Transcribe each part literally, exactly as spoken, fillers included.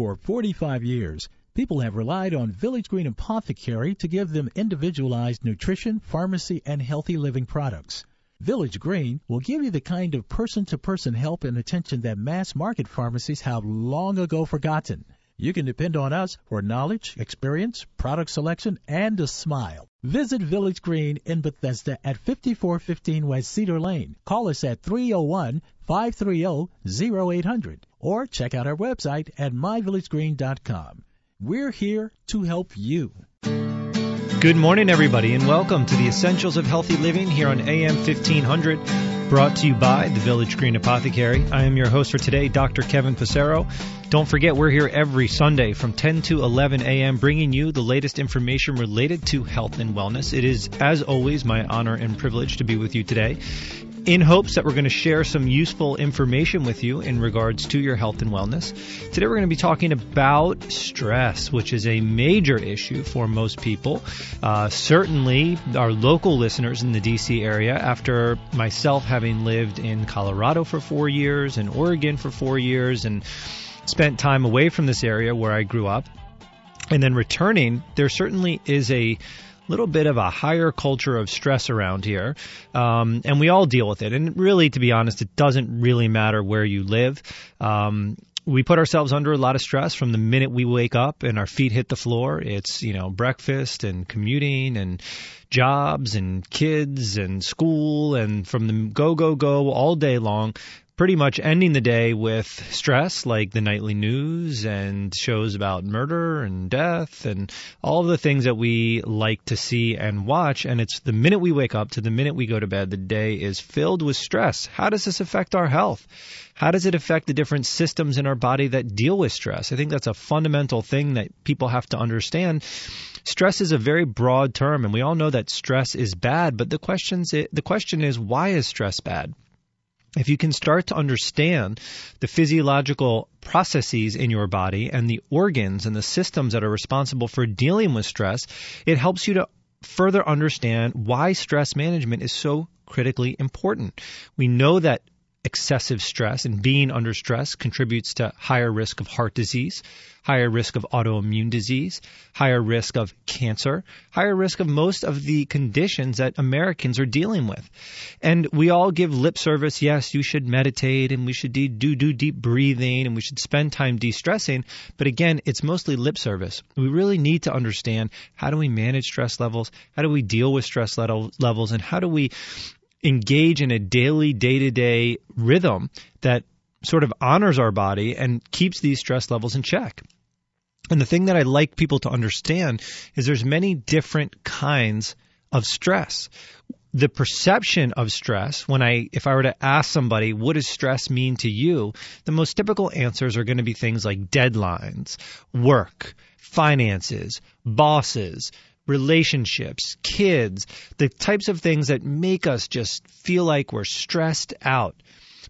For forty-five years, people have relied on Village Green Apothecary to give them individualized nutrition, pharmacy, and healthy living products. Village Green will give you the kind of person-to-person help and attention that mass-market pharmacies have long ago forgotten. You can depend on us for knowledge, experience, product selection, and a smile. Visit Village Green in Bethesda at fifty-four fifteen West Cedar Lane. Call us at three oh one, five three oh, oh eight hundred or check out our website at my village green dot com. We're here to help you. Good morning, everybody, and welcome to the Essentials of Healthy Living here on A M fifteen hundred, brought to you by the Village Green Apothecary. I am your host for today, Doctor Kevin Passero. Don't forget, we're here every Sunday from ten to eleven a.m. bringing you the latest information related to health and wellness. It is, as always, my honor and privilege to be with you today, in hopes that we're going to share some useful information with you in regards to your health and wellness. Today we're going to be talking about stress, which is a major issue for most people. Uh, certainly our local listeners in the D C area, after myself having lived in Colorado for four years and Oregon for four years and spent time away from this area where I grew up, and then returning, there certainly is a little bit of a higher culture of stress around here, um, and we all deal with it. And really, to be honest, it doesn't really matter where you live. Um, we put ourselves under a lot of stress from the minute we wake up and our feet hit the floor. It's, you know, breakfast and commuting and jobs and kids and school, and from the go, go, go all day long, pretty much ending the day with stress, like the nightly news and shows about murder and death and all the things that we like to see and watch. And it's the minute we wake up to the minute we go to bed, the day is filled with stress. How does this affect our health? How does it affect the different systems in our body that deal with stress? I think that's a fundamental thing that people have to understand. Stress is a very broad term, and we all know that stress is bad. But the question's, the question is, why is stress bad? If you can start to understand the physiological processes in your body and the organs and the systems that are responsible for dealing with stress, it helps you to further understand why stress management is so critically important. We know that excessive stress and being under stress contributes to higher risk of heart disease, higher risk of autoimmune disease, higher risk of cancer, higher risk of most of the conditions that Americans are dealing with. And we all give lip service. Yes, you should meditate and we should do do deep breathing and we should spend time de-stressing. But again, it's mostly lip service. We really need to understand, how do we manage stress levels? How do we deal with stress levels? And how do we engage in a daily, day-to-day rhythm that sort of honors our body and keeps these stress levels in check? And the thing that I like people to understand is there's many different kinds of stress. The perception of stress, when I, if I were to ask somebody, what does stress mean to you? The most typical answers are going to be things like deadlines, work, finances, bosses, relationships, kids, the types of things that make us just feel like we're stressed out.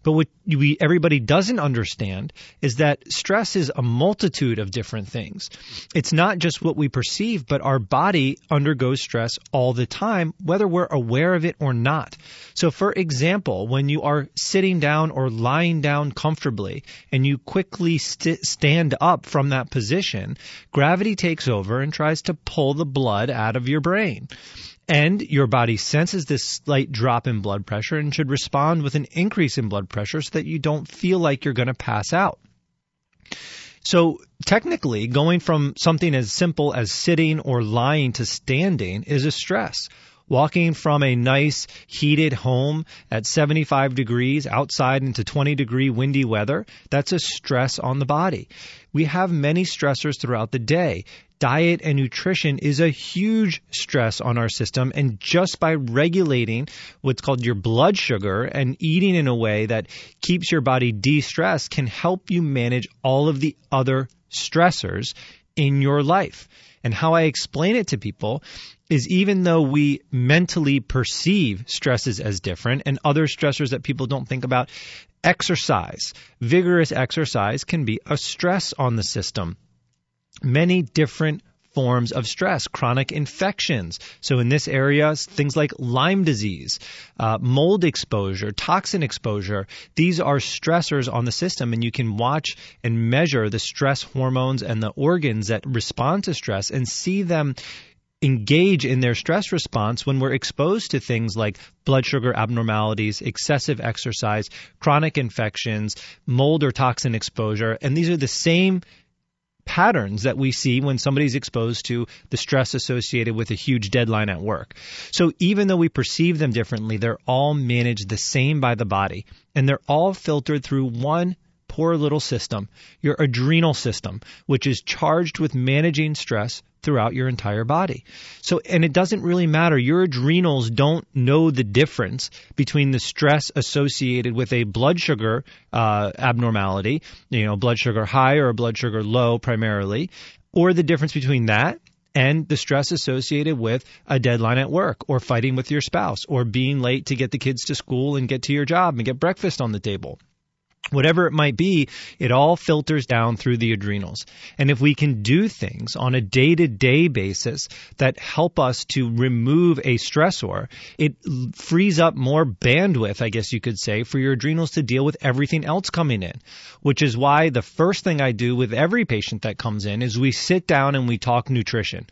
But what we, everybody doesn't understand is that stress is a multitude of different things. It's not just what we perceive, but our body undergoes stress all the time, whether we're aware of it or not. So, for example, when you are sitting down or lying down comfortably and you quickly st- stand up from that position, gravity takes over and tries to pull the blood out of your brain. And your body senses this slight drop in blood pressure and should respond with an increase in blood pressure so that you don't feel like you're going to pass out. So technically, going from something as simple as sitting or lying to standing is a stress. Walking from a nice heated home at seventy-five degrees outside into twenty degree windy weather, that's a stress on the body. We have many stressors throughout the day. Diet and nutrition is a huge stress on our system, and just by regulating what's called your blood sugar and eating in a way that keeps your body de-stressed can help you manage all of the other stressors in your life. And how I explain it to people is, even though we mentally perceive stresses as different and other stressors that people don't think about, exercise, vigorous exercise can be a stress on the system. Many different forms of stress, chronic infections. So in this area, things like Lyme disease, uh, mold exposure, toxin exposure, these are stressors on the system, and you can watch and measure the stress hormones and the organs that respond to stress and see them engage in their stress response when we're exposed to things like blood sugar abnormalities, excessive exercise, chronic infections, mold or toxin exposure. And these are the same patterns that we see when somebody's exposed to the stress associated with a huge deadline at work. So even though we perceive them differently, they're all managed the same by the body, and they're all filtered through one poor little system, your adrenal system, which is charged with managing stress throughout your entire body. So, and it doesn't really matter. Your adrenals don't know the difference between the stress associated with a blood sugar uh, abnormality, you know, blood sugar high or blood sugar low primarily, or the difference between that and the stress associated with a deadline at work or fighting with your spouse or being late to get the kids to school and get to your job and get breakfast on the table. Whatever it might be, it all filters down through the adrenals. And if we can do things on a day-to-day basis that help us to remove a stressor, it frees up more bandwidth, I guess you could say, for your adrenals to deal with everything else coming in, which is why the first thing I do with every patient that comes in is we sit down and we talk nutrition.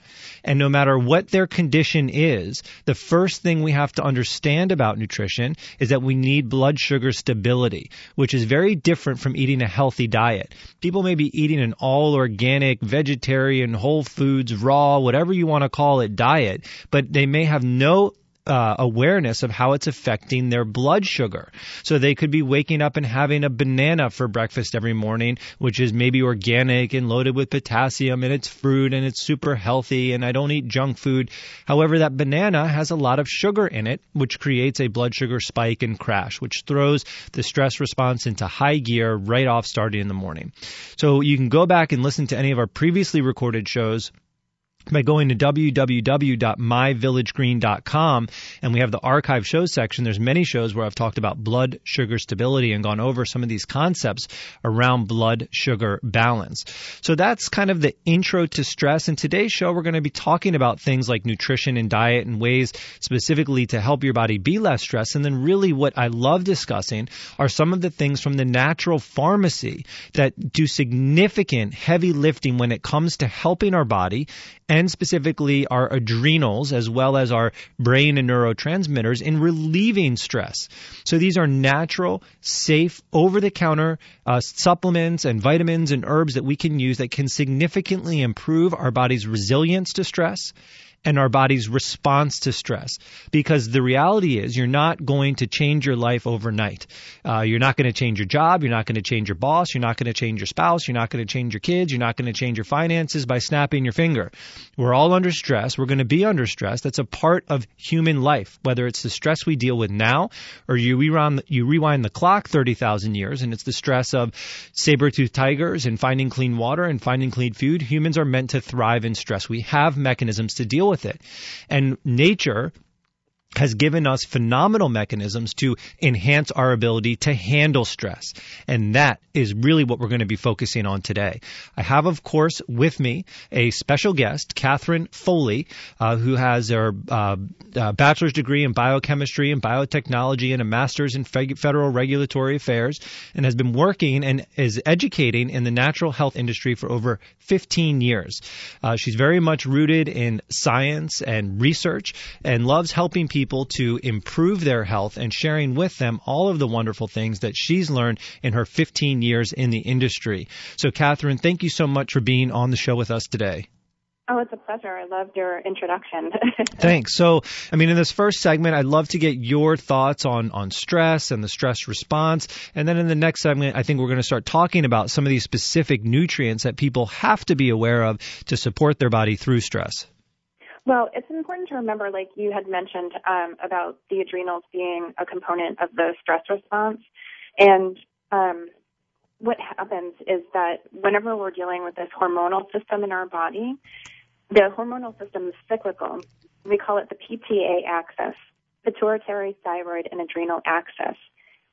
And no matter what their condition is, the first thing we have to understand about nutrition is that we need blood sugar stability, which is very different from eating a healthy diet. People may be eating an all organic, vegetarian, whole foods, raw, whatever you want to call it, diet, but they may have no Uh, awareness of how it's affecting their blood sugar. So they could be waking up and having a banana for breakfast every morning, which is maybe organic and loaded with potassium and it's fruit and it's super healthy and I don't eat junk food. However, that banana has a lot of sugar in it, which creates a blood sugar spike and crash, which throws the stress response into high gear right off starting in the morning. So you can go back and listen to any of our previously recorded shows by going to w w w dot my village green dot com, and we have the archive shows section. There's many shows where I've talked about blood sugar stability and gone over some of these concepts around blood sugar balance. So that's kind of the intro to stress. In today's show, we're going to be talking about things like nutrition and diet and ways specifically to help your body be less stressed. And then really what I love discussing are some of the things from the natural pharmacy that do significant heavy lifting when it comes to helping our body and and specifically our adrenals, as well as our brain and neurotransmitters, in relieving stress. So these are natural, safe, over-the-counter uh, supplements and vitamins and herbs that we can use that can significantly improve our body's resilience to stress and our body's response to stress. Because the reality is you're not going to change your life overnight. Uh, you're not going to change your job. You're not going to change your boss. You're not going to change your spouse. You're not going to change your kids. You're not going to change your finances by snapping your finger. We're all under stress. We're going to be under stress. That's a part of human life, whether it's the stress we deal with now or you rewind, you rewind the clock thirty thousand years and it's the stress of saber-toothed tigers and finding clean water and finding clean food. Humans are meant to thrive in stress. We have mechanisms to deal with it. And nature has given us phenomenal mechanisms to enhance our ability to handle stress. And that is really what we're going to be focusing on today. I have, of course, with me a special guest, Catherine Foley, uh, who has her uh, uh, bachelor's degree in biochemistry and biotechnology and a master's in fe- federal regulatory affairs, and has been working and is educating in the natural health industry for over fifteen years. Uh, she's very much rooted in science and research and loves helping people people to improve their health and sharing with them all of the wonderful things that she's learned in her fifteen years in the industry. So, Catherine, thank you so much for being on the show with us today. Oh, it's a pleasure. I loved your introduction. Thanks. So, I mean, in this first segment, I'd love to get your thoughts on, on stress and the stress response. And then in the next segment, I think we're going to start talking about some of these specific nutrients that people have to be aware of to support their body through stress. Well, it's important to remember, like you had mentioned, um, about the adrenals being a component of the stress response. And um, what happens is that whenever we're dealing with this hormonal system in our body, the hormonal system is cyclical. We call it the P T A axis, pituitary, thyroid, and adrenal axis.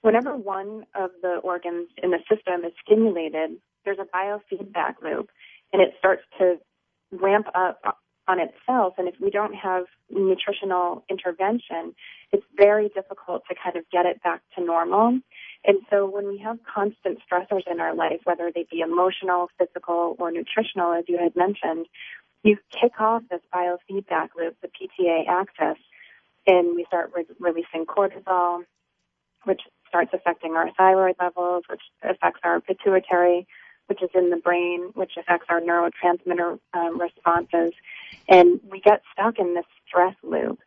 Whenever one of the organs in the system is stimulated, there's a biofeedback loop, and it starts to ramp up on itself. And if we don't have nutritional intervention, it's very difficult to kind of get it back to normal. And so when we have constant stressors in our life, whether they be emotional, physical, or nutritional, as you had mentioned, you kick off this biofeedback loop, the P T A axis, and we start re- releasing cortisol, which starts affecting our thyroid levels, which affects our pituitary, which is in the brain, which affects our neurotransmitter um, responses. And we get stuck in this stress loop,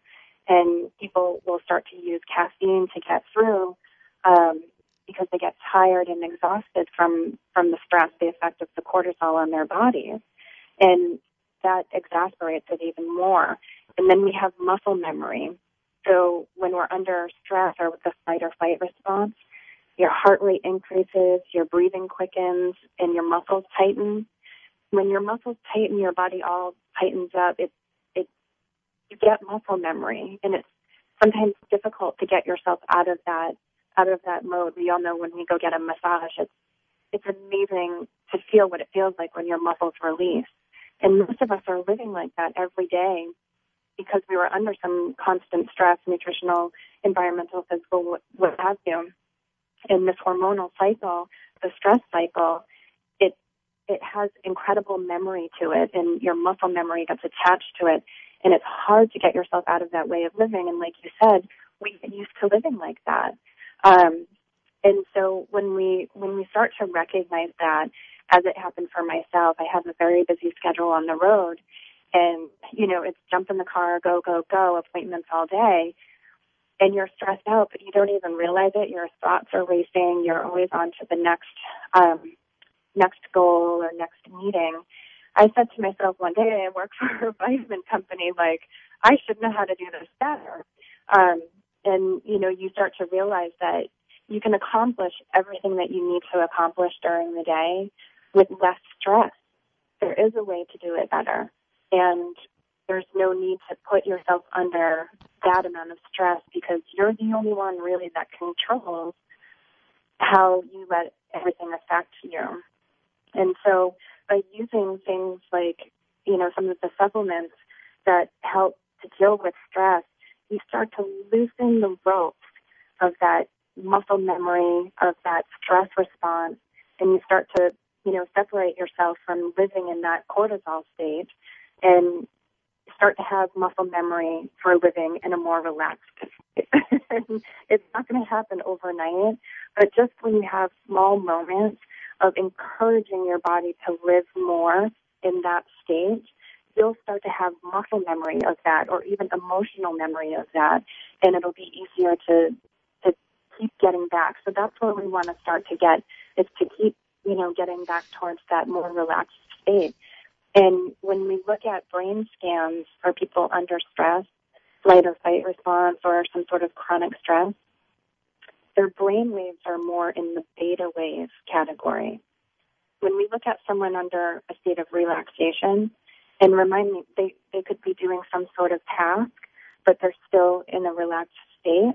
and people will start to use caffeine to get through um, because they get tired and exhausted from, from the stress, the effect of the cortisol on their bodies. And that exacerbates it even more. And then we have muscle memory. So when we're under stress or with the fight or flight response, your heart rate increases, your breathing quickens, and your muscles tighten. When your muscles tighten, your body all tightens up. It, it, you get muscle memory, and it's sometimes difficult to get yourself out of that, out of that mode. We all know when we go get a massage, it's, it's amazing to feel what it feels like when your muscles release. And most of us are living like that every day because we were under some constant stress, nutritional, environmental, physical, what have you. In this hormonal cycle, the stress cycle, it it has incredible memory to it, and your muscle memory gets attached to it, and it's hard to get yourself out of that way of living. And like you said, we get used to living like that. Um, and so when we when we start to recognize that, as it happened for myself, I have a very busy schedule on the road, and, you know, it's jump in the car, go, go, go, appointments all day. And you're stressed out, but you don't even realize it. Your thoughts are racing. You're always on to the next um, next goal or next meeting. I said to myself one day, I work for a vitamin company, like, I should know how to do this better. Um, and, you know, you start to realize that you can accomplish everything that you need to accomplish during the day with less stress. There is a way to do it better. And there's no need to put yourself under that amount of stress because you're the only one really that controls how you let everything affect you. And so by using things like, you know, some of the supplements that help to deal with stress, you start to loosen the ropes of that muscle memory, of that stress response, and you start to, you know, separate yourself from living in that cortisol state and start to have muscle memory for living in a more relaxed state. It's not going to happen overnight, but just when you have small moments of encouraging your body to live more in that state, you'll start to have muscle memory of that or even emotional memory of that, and it'll be easier to to keep getting back. So that's what we want to start to get, is to keep, you know, getting back towards that more relaxed state. And when we look at brain scans for people under stress, flight or fight response, or some sort of chronic stress, their brain waves are more in the beta wave category. When we look at someone under a state of relaxation, and remind me, they, they could be doing some sort of task, but they're still in a relaxed state,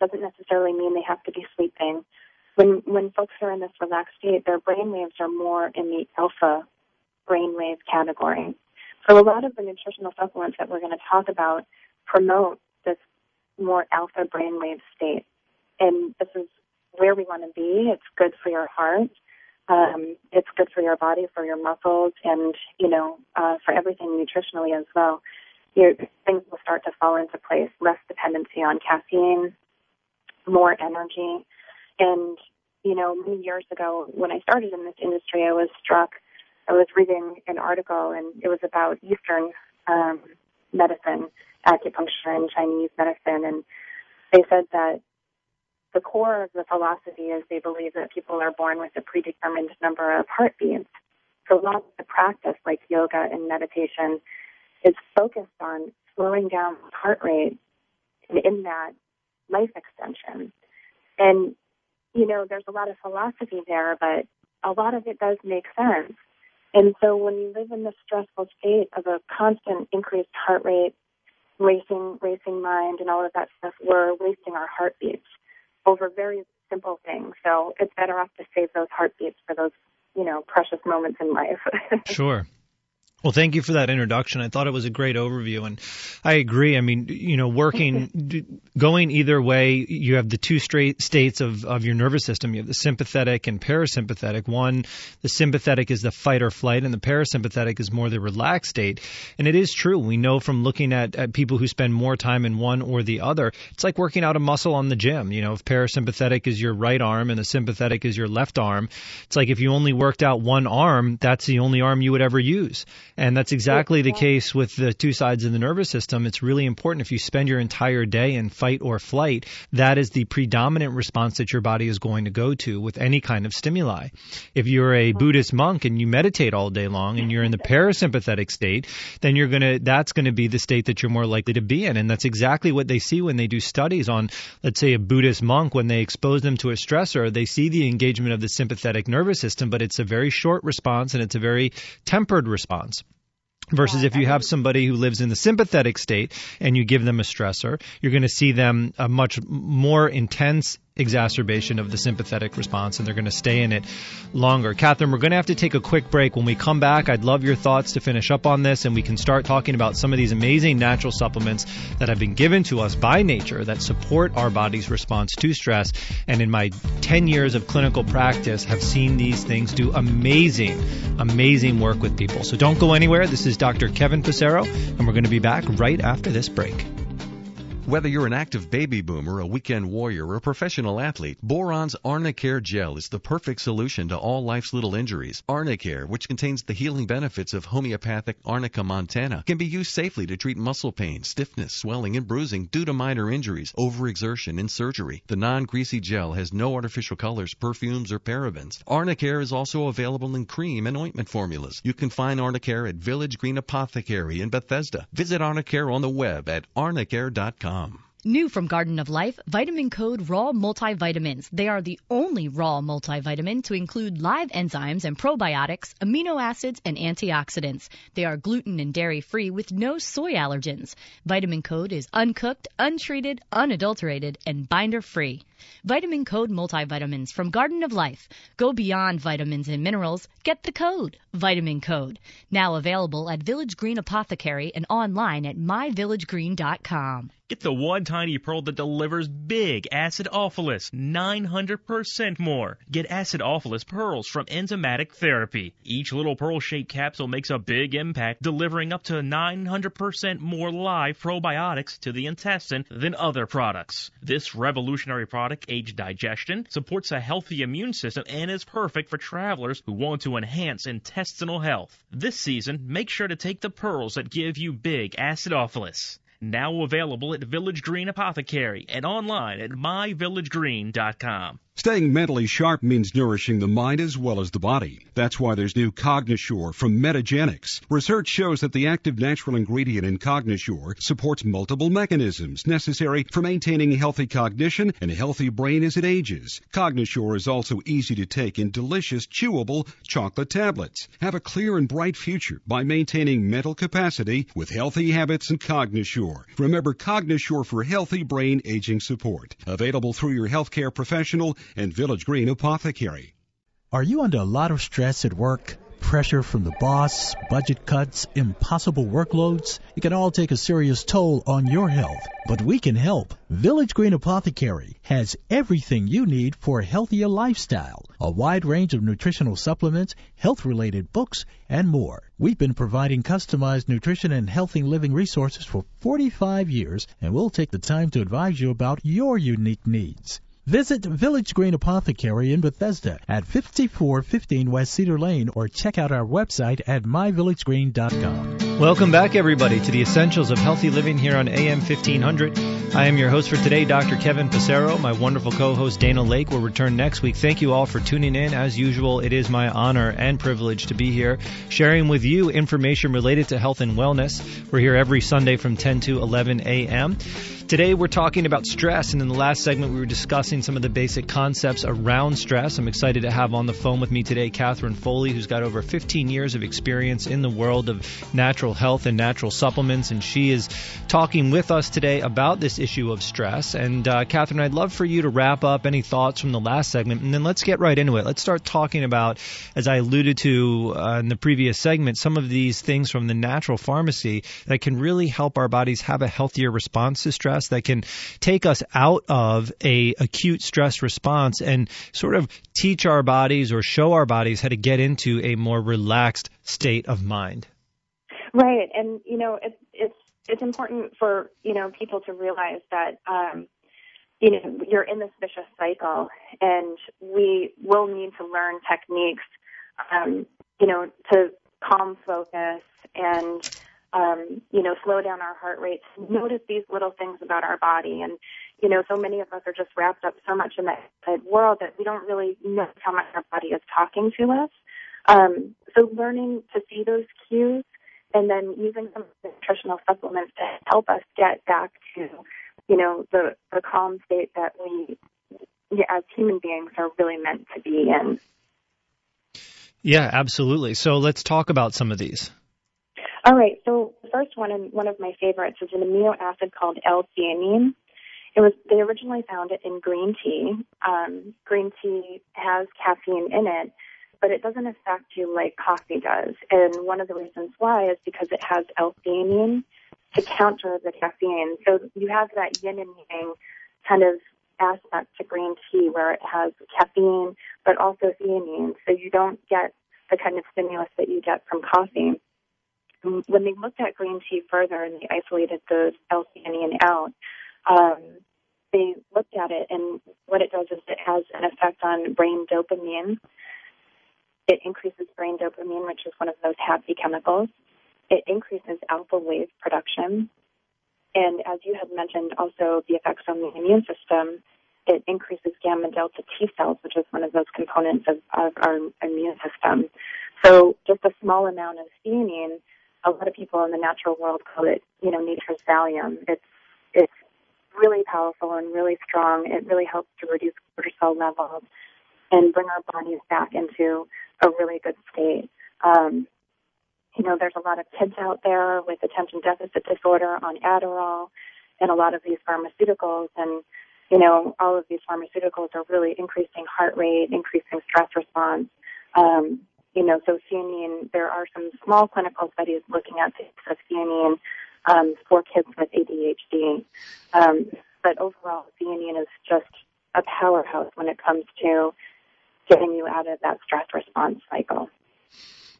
doesn't necessarily mean they have to be sleeping. When, when folks are in this relaxed state, their brain waves are more in the alpha brainwave category. So a lot of the nutritional supplements that we're going to talk about promote this more alpha brainwave state. And this is where we want to be. It's good for your heart. Um, it's good for your body, for your muscles, and, you know, uh, for everything nutritionally as well. Your things will start to fall into place, less dependency on caffeine, more energy. And, you know, many years ago when I started in this industry, I was struck I was reading an article, and it was about Eastern um, medicine, acupuncture, and Chinese medicine. And they said that the core of the philosophy is they believe that people are born with a predetermined number of heartbeats. So a lot of the practice, like yoga and meditation, is focused on slowing down heart rate, and in that, life extension. And, you know, there's a lot of philosophy there, but a lot of it does make sense. And so when you live in the stressful state of a constant increased heart rate, racing, racing mind, and all of that stuff, we're wasting our heartbeats over very simple things. So it's better off to save those heartbeats for those, you know, precious moments in life. Sure. Well, thank you for that introduction. I thought it was a great overview, and I agree. I mean, you know, working, going either way, you have the two straight states of, of your nervous system. You have the sympathetic and parasympathetic. One, the sympathetic is the fight or flight, and the parasympathetic is more the relaxed state. And it is true. We know from looking at, at people who spend more time in one or the other, it's like working out a muscle on the gym. You know, if parasympathetic is your right arm and the sympathetic is your left arm, it's like if you only worked out one arm, that's the only arm you would ever use. And that's exactly the case with the two sides of the nervous system. It's really important if you spend your entire day in fight or flight, that is the predominant response that your body is going to go to with any kind of stimuli. If you're a Buddhist monk and you meditate all day long and you're in the parasympathetic state, then you're gonna that's going to be the state that you're more likely to be in. And that's exactly what they see when they do studies on, let's say, a Buddhist monk. When they expose them to a stressor, they see the engagement of the sympathetic nervous system, but it's a very short response and it's a very tempered response. Versus if you have somebody who lives in the sympathetic state and you give them a stressor, you're going to see them a much more intense exacerbation of the sympathetic response, and they're going to stay in it longer. Catherine, we're going to have to take a quick break. When we come back, I'd love your thoughts to finish up on this, and we can start talking about some of these amazing natural supplements that have been given to us by nature that support our body's response to stress. And in my ten years of clinical practice, have seen these things do amazing, amazing work with people. So don't go anywhere. This is Doctor Kevin Passero, and we're going to be back right after this break. Whether you're an active baby boomer, a weekend warrior, or a professional athlete, Boron's Arnicare Gel is the perfect solution to all life's little injuries. Arnicare, which contains the healing benefits of homeopathic Arnica montana, can be used safely to treat muscle pain, stiffness, swelling, and bruising due to minor injuries, overexertion, and surgery. The non-greasy gel has no artificial colors, perfumes, or parabens. Arnicare is also available in cream and ointment formulas. You can find Arnicare at Village Green Apothecary in Bethesda. Visit Arnicare on the web at arnicare dot com. Um. New from Garden of Life, Vitamin Code Raw Multivitamins. They are the only raw multivitamin to include live enzymes and probiotics, amino acids, and antioxidants. They are gluten and dairy-free with no soy allergens. Vitamin Code is uncooked, untreated, unadulterated, and binder-free. Vitamin Code Multivitamins from Garden of Life. Go beyond vitamins and minerals. Get the code, Vitamin Code. Now available at Village Green Apothecary and online at my village green dot com. Get the one tiny pearl that delivers big acidophilus, nine hundred percent more. Get acidophilus pearls from Enzymatic Therapy. Each little pearl-shaped capsule makes a big impact, delivering up to nine hundred percent more live probiotics to the intestine than other products. This revolutionary product aids digestion, supports a healthy immune system, and is perfect for travelers who want to enhance intestinal health. This season, make sure to take the pearls that give you big acidophilus. Now available at Village Green Apothecary and online at my village green dot com. Staying mentally sharp means nourishing the mind as well as the body. That's why there's new Cognisure from Metagenics. Research shows that the active natural ingredient in Cognisure supports multiple mechanisms necessary for maintaining healthy cognition and a healthy brain as it ages. Cognisure is also easy to take in delicious, chewable chocolate tablets. Have a clear and bright future by maintaining mental capacity with healthy habits and Cognisure. Remember Cognisure for healthy brain aging support. Available through your healthcare professional and Village Green Apothecary. Are you under a lot of stress at work? Pressure from the boss, budget cuts, impossible workloads? It can all take a serious toll on your health, but we can help. Village Green Apothecary has everything you need for a healthier lifestyle, a wide range of nutritional supplements, health-related books, and more. We've been providing customized nutrition and healthy living resources for forty-five years, and we'll take the time to advise you about your unique needs. Visit Village Green Apothecary in Bethesda at fifty-four fifteen West Cedar Lane, or check out our website at my village green dot com. Welcome back, everybody, to the Essentials of Healthy Living here on A M fifteen hundred. I am your host for today, Doctor Kevin Passero. My wonderful co-host, Dana Lake, will return next week. Thank you all for tuning in. As usual, it is my honor and privilege to be here sharing with you information related to health and wellness. We're here every Sunday from ten to eleven a m Today we're talking about stress, and in the last segment we were discussing some of the basic concepts around stress. I'm excited to have on the phone with me today Catherine Foley, who's got over fifteen years of experience in the world of natural health and natural supplements, and she is talking with us today about this issue of stress. And uh, Catherine, I'd love for you to wrap up any thoughts from the last segment, and then let's get right into it. Let's start talking about, as I alluded to uh, in the previous segment, some of these things from the natural pharmacy that can really help our bodies have a healthier response to stress, that can take us out of a acute stress response and sort of teach our bodies or show our bodies how to get into a more relaxed state of mind. Right. And, you know, it, it's it's important for, you know, people to realize that, um, you know, you're in this vicious cycle, and we will need to learn techniques, um, you know, to calm focus and Um, you know, slow down our heart rates, notice these little things about our body. And, you know, so many of us are just wrapped up so much in that world that we don't really know how much our body is talking to us. Um, so learning to see those cues and then using some nutritional supplements to help us get back to, you know, the, the calm state that we, as human beings, are really meant to be in. Yeah, absolutely. So let's talk about some of these. All right, so the first one, and one of my favorites, is an amino acid called L-theanine. It was they originally found it in green tea. Um, green tea has caffeine in it, but it doesn't affect you like coffee does. And one of the reasons why is because it has L-theanine to counter the caffeine. So you have that yin and yang kind of aspect to green tea where it has caffeine but also theanine, so you don't get the kind of stimulus that you get from coffee. When they looked at green tea further and they isolated the L-theanine out, um, they looked at it, and what it does is it has an effect on brain dopamine. It increases brain dopamine, which is one of those happy chemicals. It increases alpha wave production. And as you had mentioned, also the effects on the immune system, it increases gamma delta T cells, which is one of those components of, of our immune system. So just a small amount of theanine, a lot of people in the natural world call it, you know, nature's Valium. It's it's really powerful and really strong. It really helps to reduce cortisol levels and bring our bodies back into a really good state. Um, you know, there's a lot of kids out there with attention deficit disorder on Adderall and a lot of these pharmaceuticals. And, you know, all of these pharmaceuticals are really increasing heart rate, increasing stress response. Um You know, so theanine, there are some small clinical studies looking at the use of theanine um, for kids with A D H D. Um, but overall, theanine is just a powerhouse when it comes to getting you out of that stress response cycle.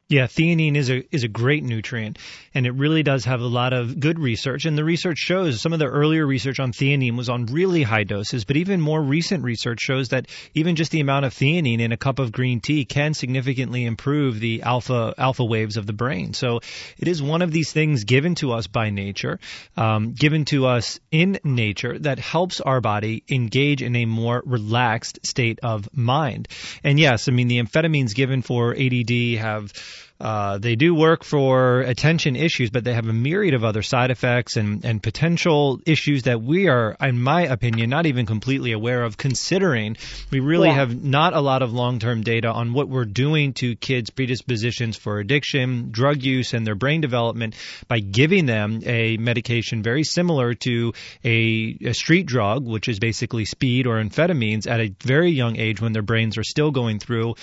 Yeah, theanine is a is a great nutrient, and it really does have a lot of good research. And the research shows, some of the earlier research on theanine was on really high doses, but even more recent research shows that even just the amount of theanine in a cup of green tea can significantly improve the alpha alpha waves of the brain. So it is one of these things given to us by nature, um, given to us in nature, that helps our body engage in a more relaxed state of mind. And yes, I mean, the amphetamines given for A D D have... Uh, they do work for attention issues, but they have a myriad of other side effects and, and potential issues that we are, in my opinion, not even completely aware of considering. We really yeah. have not a lot of long-term data on what we're doing to kids' predispositions for addiction, drug use, and their brain development by giving them a medication very similar to a, a street drug, which is basically speed or amphetamines, at a very young age when their brains are still going through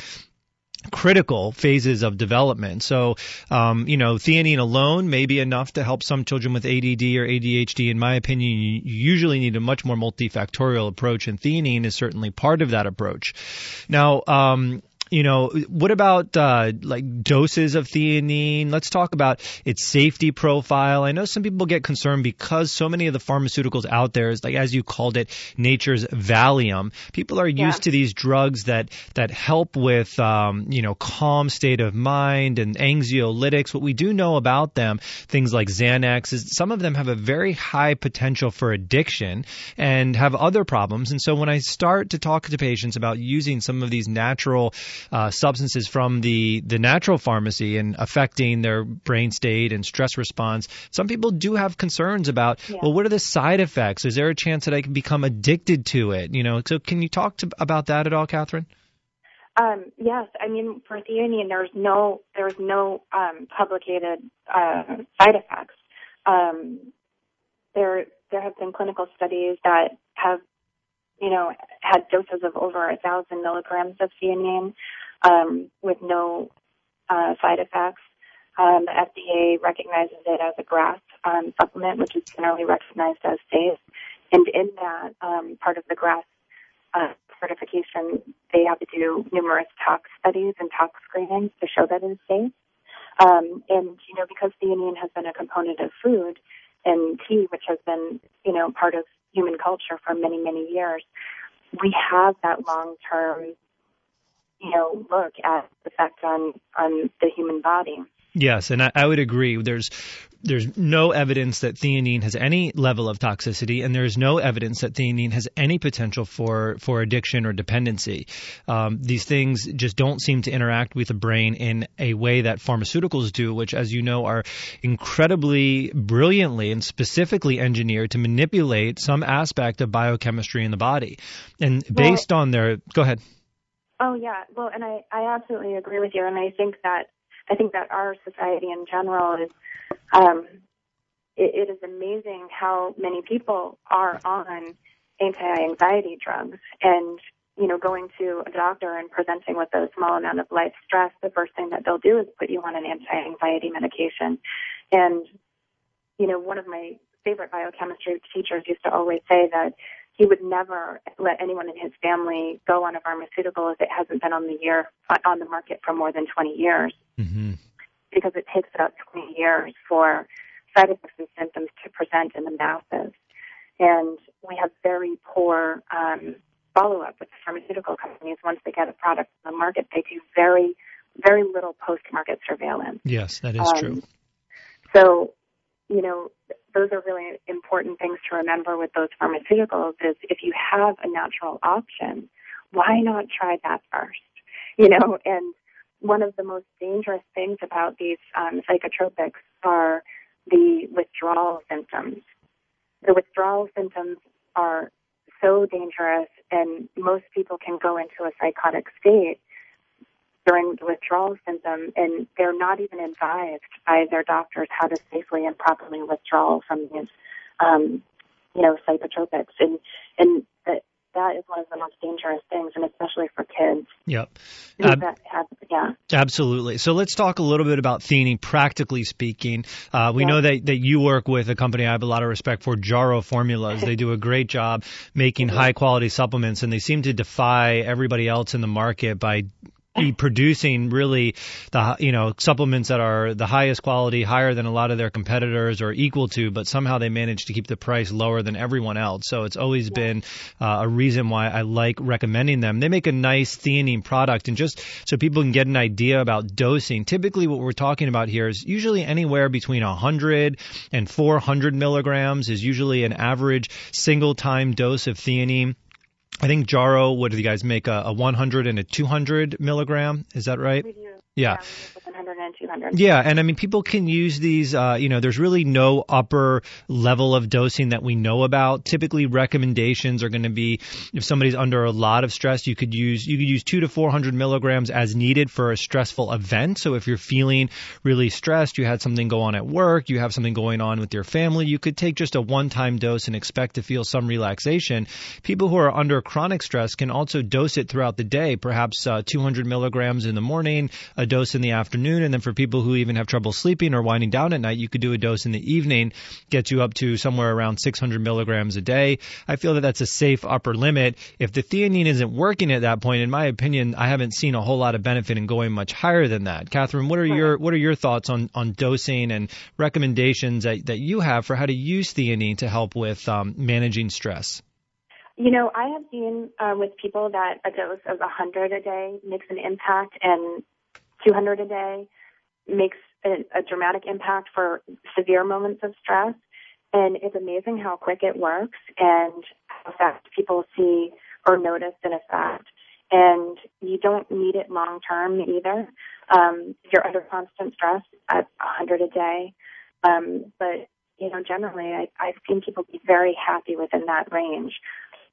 critical phases of development. So, um, you know, theanine alone may be enough to help some children with A D D or A D H D. In my opinion, you usually need a much more multifactorial approach, and theanine is certainly part of that approach. Now, um, you know, what about uh, like doses of theanine? Let's talk about its safety profile. I know some people get concerned because so many of the pharmaceuticals out there is, like, as you called it, nature's Valium. People are used yeah. to these drugs that that help with, um, you know, calm state of mind and anxiolytics. What we do know about them, things like Xanax, is some of them have a very high potential for addiction and have other problems. And so when I start to talk to patients about using some of these natural uh, substances from the, the natural pharmacy and affecting their brain state and stress response, some people do have concerns about, yeah. well, what are the side effects? Is there a chance that I can become addicted to it? You know, so can you talk to, about that at all, Catherine? Um, yes, I mean, for theanine, there's no there's no um, publicated uh, side effects. Um, there there have been clinical studies that have, you know, had doses of over a thousand milligrams of theanine um, with no uh, side effects. Um, the F D A recognizes it as a GRAS um, supplement, which is generally recognized as safe. And in that um, part of the GRAS Uh, certification, they have to do numerous tox studies and tox screenings to show that it is safe. Um, and, you know, because theanine has been a component of food and tea, which has been, you know, part of human culture for many, many years, we have that long-term, you know, look at the effect on, on the human body. Yes, and I, I would agree. There's there's no evidence that theanine has any level of toxicity, and there's no evidence that theanine has any potential for, for addiction or dependency. Um, these things just don't seem to interact with the brain in a way that pharmaceuticals do, which, as you know, are incredibly brilliantly and specifically engineered to manipulate some aspect of biochemistry in the body. And based well, on their – go ahead. Oh, yeah. Well, and I, I absolutely agree with you, and I think that I think that our society in general is, um, it, it is amazing how many people are on anti-anxiety drugs and, you know, going to a doctor and presenting with a small amount of life stress, the first thing that they'll do is put you on an anti-anxiety medication. And, you know, one of my favorite biochemistry teachers used to always say that he would never let anyone in his family go on a pharmaceutical if it hasn't been on the year on the market for more than twenty years, mm-hmm. because it takes about twenty years for side effects and symptoms to present in the masses, and we have very poor um, follow-up with the pharmaceutical companies. Once they get a product on the market, they do very, very little post-market surveillance. Yes, that is um, true. So, you know, those are really important things to remember with those pharmaceuticals is if you have a natural option, why not try that first? You know, and one of the most dangerous things about these um, psychotropics are the withdrawal symptoms. The withdrawal symptoms are so dangerous, and most people can go into a psychotic state during the withdrawal symptom, and they're not even advised by their doctors how to safely and properly withdraw from these, um, you know, psychotropics. And and that, that is one of the most dangerous things, and especially for kids. Yep. Ab- that have, yeah. Absolutely. So let's talk a little bit about theanine, practically speaking. Uh, we yeah. know that, that you work with a company I have a lot of respect for, Jarrow Formulas. They do a great job making mm-hmm. high-quality supplements, and they seem to defy everybody else in the market by be producing really the, you know, supplements that are the highest quality, higher than a lot of their competitors or equal to, but somehow they manage to keep the price lower than everyone else. So it's always been uh, a reason why I like recommending them. They make a nice theanine product, and just so people can get an idea about dosing, typically what we're talking about here is usually anywhere between one hundred and four hundred milligrams is usually an average single time dose of theanine. I think Jarrow, what do you guys make, a, a one hundred and a two hundred milligram? Is that right? We do. Yeah. yeah we do. one hundred and two hundred. Yeah, and I mean, people can use these, uh, you know, there's really no upper level of dosing that we know about. Typically, recommendations are going to be, if somebody's under a lot of stress, you could use you could use two to four hundred milligrams as needed for a stressful event. So if you're feeling really stressed, you had something go on at work, you have something going on with your family, you could take just a one-time dose and expect to feel some relaxation. People who are under chronic stress can also dose it throughout the day, perhaps uh, two hundred milligrams in the morning, a dose in the afternoon. And then for people who even have trouble sleeping or winding down at night, you could do a dose in the evening, get you up to somewhere around six hundred milligrams a day. I feel that that's a safe upper limit. If the theanine isn't working at that point, in my opinion, I haven't seen a whole lot of benefit in going much higher than that. Catherine, what are your what are your thoughts on, on dosing and recommendations that, that you have for how to use theanine to help with um, managing stress? You know, I have seen uh, with people that a dose of one hundred a day makes an impact, and two hundred a day makes a, a dramatic impact for severe moments of stress, and it's amazing how quick it works and how fast people see or notice an effect. and you don't need it long term either. Um, you're under constant stress at one hundred a day, um, but you know, generally, I, I've seen people be very happy within that range.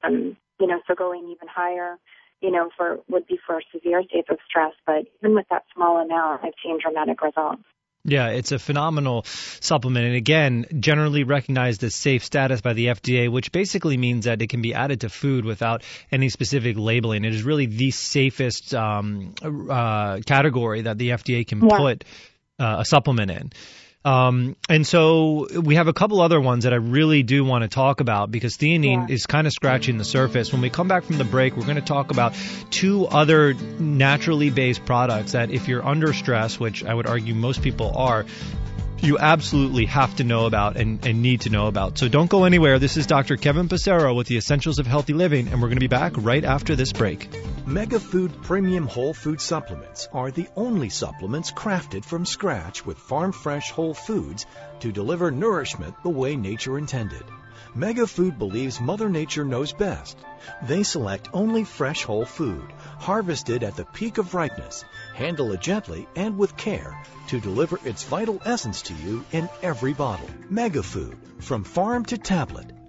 Um, you know, so going even higher, you know, for would be for severe states of stress, but even with that small amount, I've seen dramatic results. Yeah, it's a phenomenal supplement, and again, generally recognized as safe status by the F D A, which basically means that it can be added to food without any specific labeling. It is really the safest um, uh, category that the F D A can yeah. put uh, a supplement in. Um, and so we have a couple other ones that I really do want to talk about because theanine yeah. is kind of scratching the surface. When we come back from the break, we're going to talk about two other naturally based products that if you're under stress, which I would argue most people are, you absolutely have to know about and, and need to know about. So don't go anywhere. This is Doctor Kevin Passero with the Essentials of Healthy Living, and we're going to be back right after this break. MegaFood Premium Whole Food Supplements are the only supplements crafted from scratch with farm-fresh whole foods to deliver nourishment the way nature intended. MegaFood believes Mother Nature knows best. They select only fresh whole food, harvested at the peak of ripeness, handle it gently and with care to deliver its vital essence to you in every bottle. MegaFood, from farm to tablet.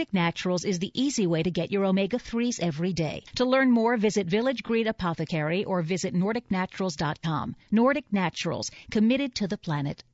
Nordic Naturals is the easy way to get your omega threes every day. To learn more, visit Village Green Apothecary or visit nordic naturals dot com. Nordic Naturals, committed to the planet,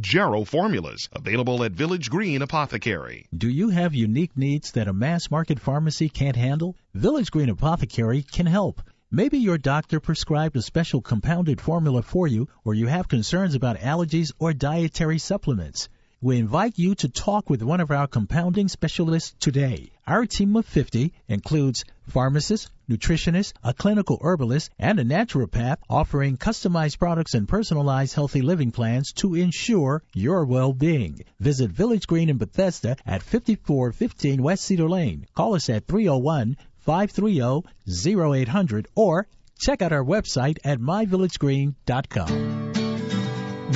Jarrow Formulas, available at Village Green Apothecary. Do you have unique needs that a mass market pharmacy can't handle? Village Green Apothecary can help. Maybe your doctor prescribed a special compounded formula for you, or you have concerns about allergies or dietary supplements. We invite you to talk with one of our compounding specialists today. Our team of fifty includes pharmacists, nutritionists, a clinical herbalist, and a naturopath, offering customized products and personalized healthy living plans to ensure your well-being. Visit Village Green in Bethesda at fifty-four fifteen West Cedar Lane. Call us at three oh one, five three oh, oh eight hundred or check out our website at my village green dot com.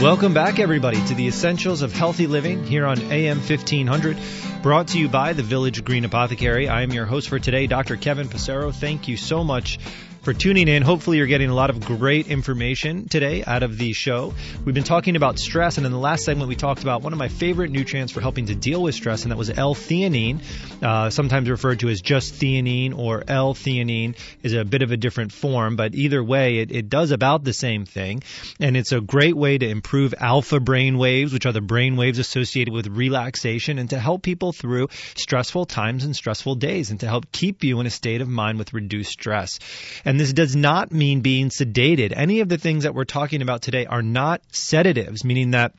Welcome back, everybody, to the Essentials of Healthy Living here on A M fifteen hundred, brought to you by the Village Green Apothecary. I am your host for today, Doctor Kevin Passero. Thank you so much for tuning in. Hopefully you're getting a lot of great information today out of the show. We've been talking about stress, and in the last segment we talked about one of my favorite nutrients for helping to deal with stress, and that was L-theanine, uh, sometimes referred to as just theanine, or L-theanine is a bit of a different form, but either way it, it does about the same thing, and it's a great way to improve alpha brain waves, which are the brain waves associated with relaxation, and to help people through stressful times and stressful days, and to help keep you in a state of mind with reduced stress. And And this does not mean being sedated. Any of the things that we're talking about today are not sedatives, meaning that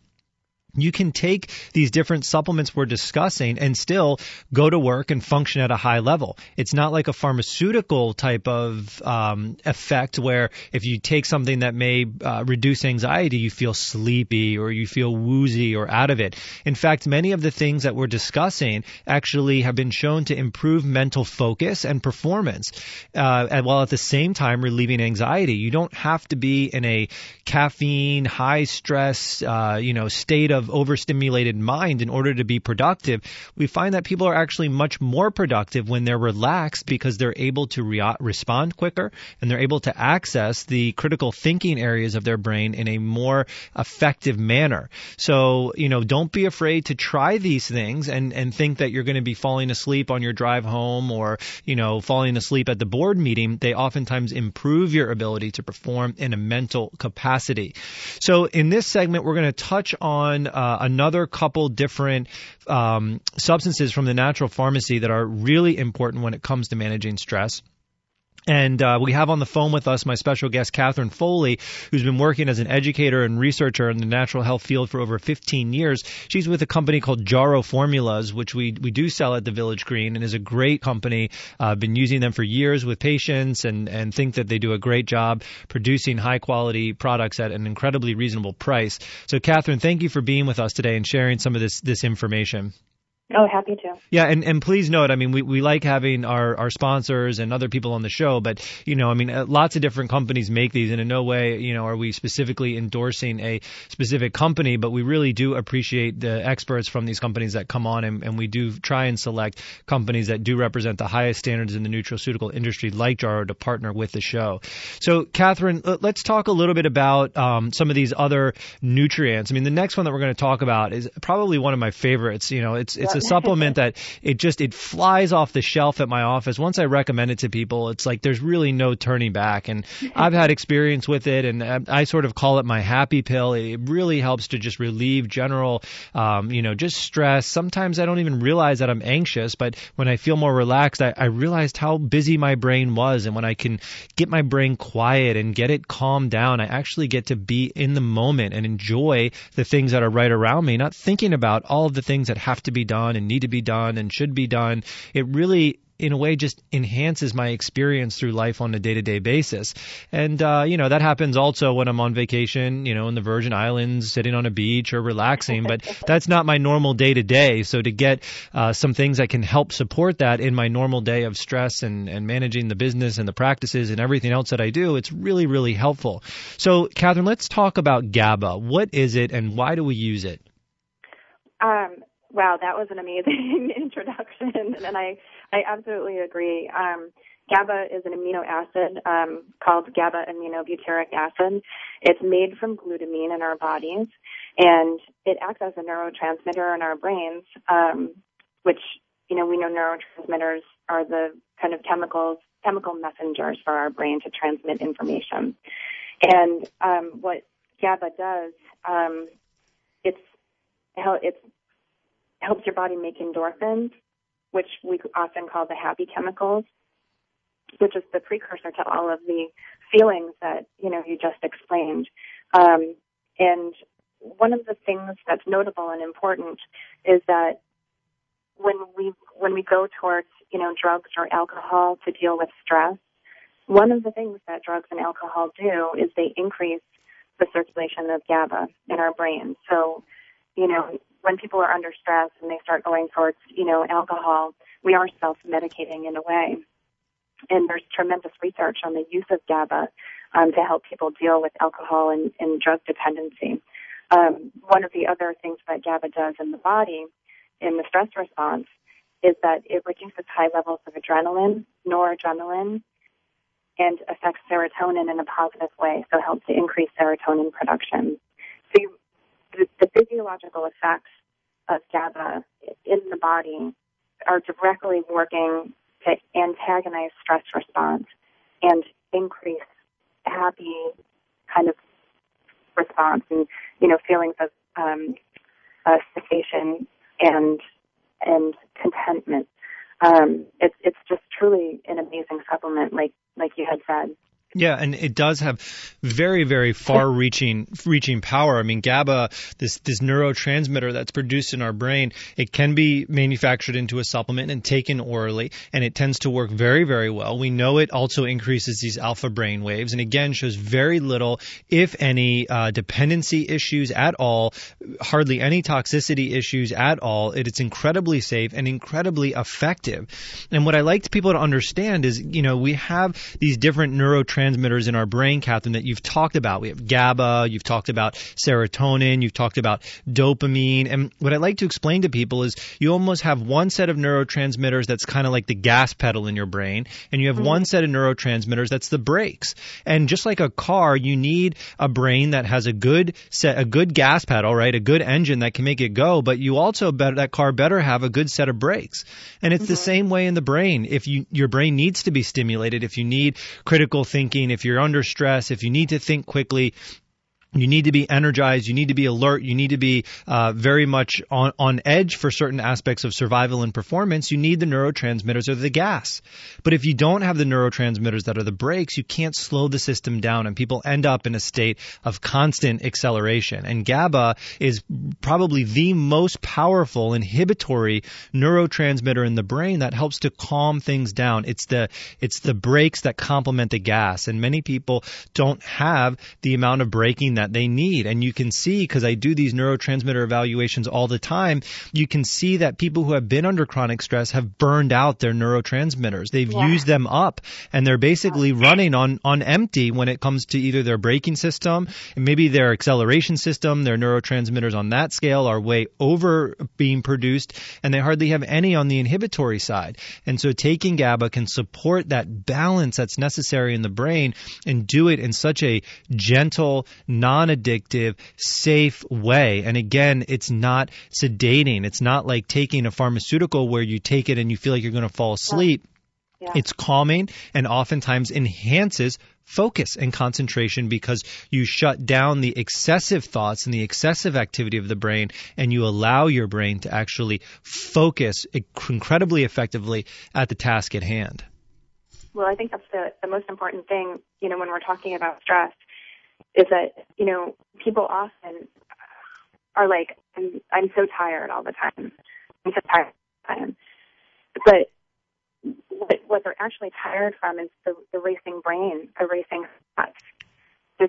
You can take these different supplements we're discussing and still go to work and function at a high level. It's not like a pharmaceutical type of um, effect where if you take something that may uh, reduce anxiety, you feel sleepy or you feel woozy or out of it. In fact, many of the things that we're discussing actually have been shown to improve mental focus and performance, uh, and while at the same time relieving anxiety. You don't have to be in a caffeine, high stress, uh, you know, state of overstimulated mind in order to be productive. We find that people are actually much more productive when they're relaxed because they're able to re- respond quicker and they're able to access the critical thinking areas of their brain in a more effective manner. So, you know, don't be afraid to try these things and, and think that you're going to be falling asleep on your drive home or, you know, falling asleep at the board meeting. They oftentimes improve your ability to perform in a mental capacity. So in this segment, we're going to touch on Uh, another couple different um, substances from the natural pharmacy that are really important when it comes to managing stress. And uh, we have on the phone with us my special guest, Catherine Foley, who's been working as an educator and researcher in the natural health field for over fifteen years. She's with a company called Jarrow Formulas, which we, we do sell at the Village Green, and is a great company. I've uh, been using them for years with patients and, and think that they do a great job producing high-quality products at an incredibly reasonable price. So, Catherine, thank you for being with us today and sharing some of this, this information. Oh, happy to. Yeah, and, and please note, I mean, we, we like having our, our sponsors and other people on the show, but, you know, I mean, lots of different companies make these, and in no way, you know, are we specifically endorsing a specific company, but we really do appreciate the experts from these companies that come on, and, and we do try and select companies that do represent the highest standards in the nutraceutical industry, like Jarrow, to partner with the show. So, Catherine, let's talk a little bit about um, some of these other nutrients. I mean, the next one that we're going to talk about is probably one of my favorites. You know, it's it's a supplement that it just it flies off the shelf at my office. Once I recommend it to people, it's like there's really no turning back. And I've had experience with it, and I, I sort of call it my happy pill. It really helps to just relieve general, um, you know, just stress. Sometimes I don't even realize that I'm anxious, but when I feel more relaxed, I, I realized how busy my brain was. And when I can get my brain quiet and get it calmed down, I actually get to be in the moment and enjoy the things that are right around me, not thinking about all of the things that have to be done and need to be done and should be done. It really, in a way, just enhances my experience through life on a day-to-day basis. And, uh, you know, that happens also when I'm on vacation, you know, in the Virgin Islands, sitting on a beach or relaxing, but that's not my normal day-to-day. So to get uh, some things that can help support that in my normal day of stress and, and managing the business and the practices and everything else that I do, it's really, really helpful. So, Catherine, let's talk about GABA. What is it and why do we use it? Um. Wow, that was an amazing introduction, and I, I absolutely agree. Um, GABA is an amino acid um, called GABA-aminobutyric acid. It's made from glutamine in our bodies, and it acts as a neurotransmitter in our brains, um, which, you know, we know neurotransmitters are the kind of chemicals, chemical messengers for our brain to transmit information. And um, what GABA does, um, it's it's helps your body make endorphins, which we often call the happy chemicals, which is the precursor to all of the feelings that, you know, you just explained. Um, and one of the things that's notable and important is that when we when we go towards, you know, drugs or alcohol to deal with stress, one of the things that drugs and alcohol do is they increase the circulation of GABA in our brain. So, you know, when people are under stress and they start going towards, you know, alcohol, we are self-medicating in a way. And there's tremendous research on the use of GABA um, to help people deal with alcohol and, and drug dependency. Um, one of the other things that GABA does in the body in the stress response is that it reduces high levels of adrenaline, noradrenaline, and affects serotonin in a positive way, so helps to increase serotonin production. So you The physiological effects of GABA in the body are directly working to antagonize stress response and increase happy kind of response and, you know, feelings of um, uh, cessation and and contentment. Um, it's it's just truly an amazing supplement, like like you had said. Yeah, and it does have very, very far-reaching reaching power. I mean, GABA, this this neurotransmitter that's produced in our brain, it can be manufactured into a supplement and taken orally, and it tends to work very, very well. We know it also increases these alpha brain waves, and again, shows very little, if any, uh, dependency issues at all, hardly any toxicity issues at all. It, it's incredibly safe and incredibly effective. And what I like people to understand is, you know, we have these different neurotransmitters Transmitters in our brain, Catherine, that you've talked about. We have GABA, you've talked about serotonin, you've talked about dopamine. And what I like to explain to people is you almost have one set of neurotransmitters that's kind of like the gas pedal in your brain, and you have mm-hmm. one set of neurotransmitters that's the brakes. And just like a car, you need a brain that has a good set, a good gas pedal, right? A good engine that can make it go, but you also better, that car better have a good set of brakes. And it's mm-hmm. the same way in the brain. If you, your brain needs to be stimulated, if you need critical thinking, if you're under stress, if you need to think quickly, you need to be energized, you need to be alert, you need to be uh, very much on, on edge for certain aspects of survival and performance, you need the neurotransmitters or the gas. But if you don't have the neurotransmitters that are the brakes, you can't slow the system down, and people end up in a state of constant acceleration. And GABA is probably the most powerful inhibitory neurotransmitter in the brain that helps to calm things down. It's the, it's the brakes that complement the gas, and many people don't have the amount of braking that they need. And you can see, because I do these neurotransmitter evaluations all the time, you can see that people who have been under chronic stress have burned out their neurotransmitters. They've yeah. used them up, and they're basically yeah. running on, on empty when it comes to either their braking system and maybe their acceleration system. Their neurotransmitters on that scale are way over being produced, and they hardly have any on the inhibitory side. And so taking GABA can support that balance that's necessary in the brain, and do it in such a gentle, non non-addictive, safe way. And again, it's not sedating. It's not like taking a pharmaceutical where you take it and you feel like you're going to fall asleep. Yeah. Yeah. It's calming, and oftentimes enhances focus and concentration, because you shut down the excessive thoughts and the excessive activity of the brain, and you allow your brain to actually focus incredibly effectively at the task at hand. Well, I think that's the, the most important thing, you know, when we're talking about stress. Is that, you know, people often are like, I'm, I'm so tired all the time. I'm so tired all the time. But what, what they're actually tired from is the, the racing brain, the racing thoughts. So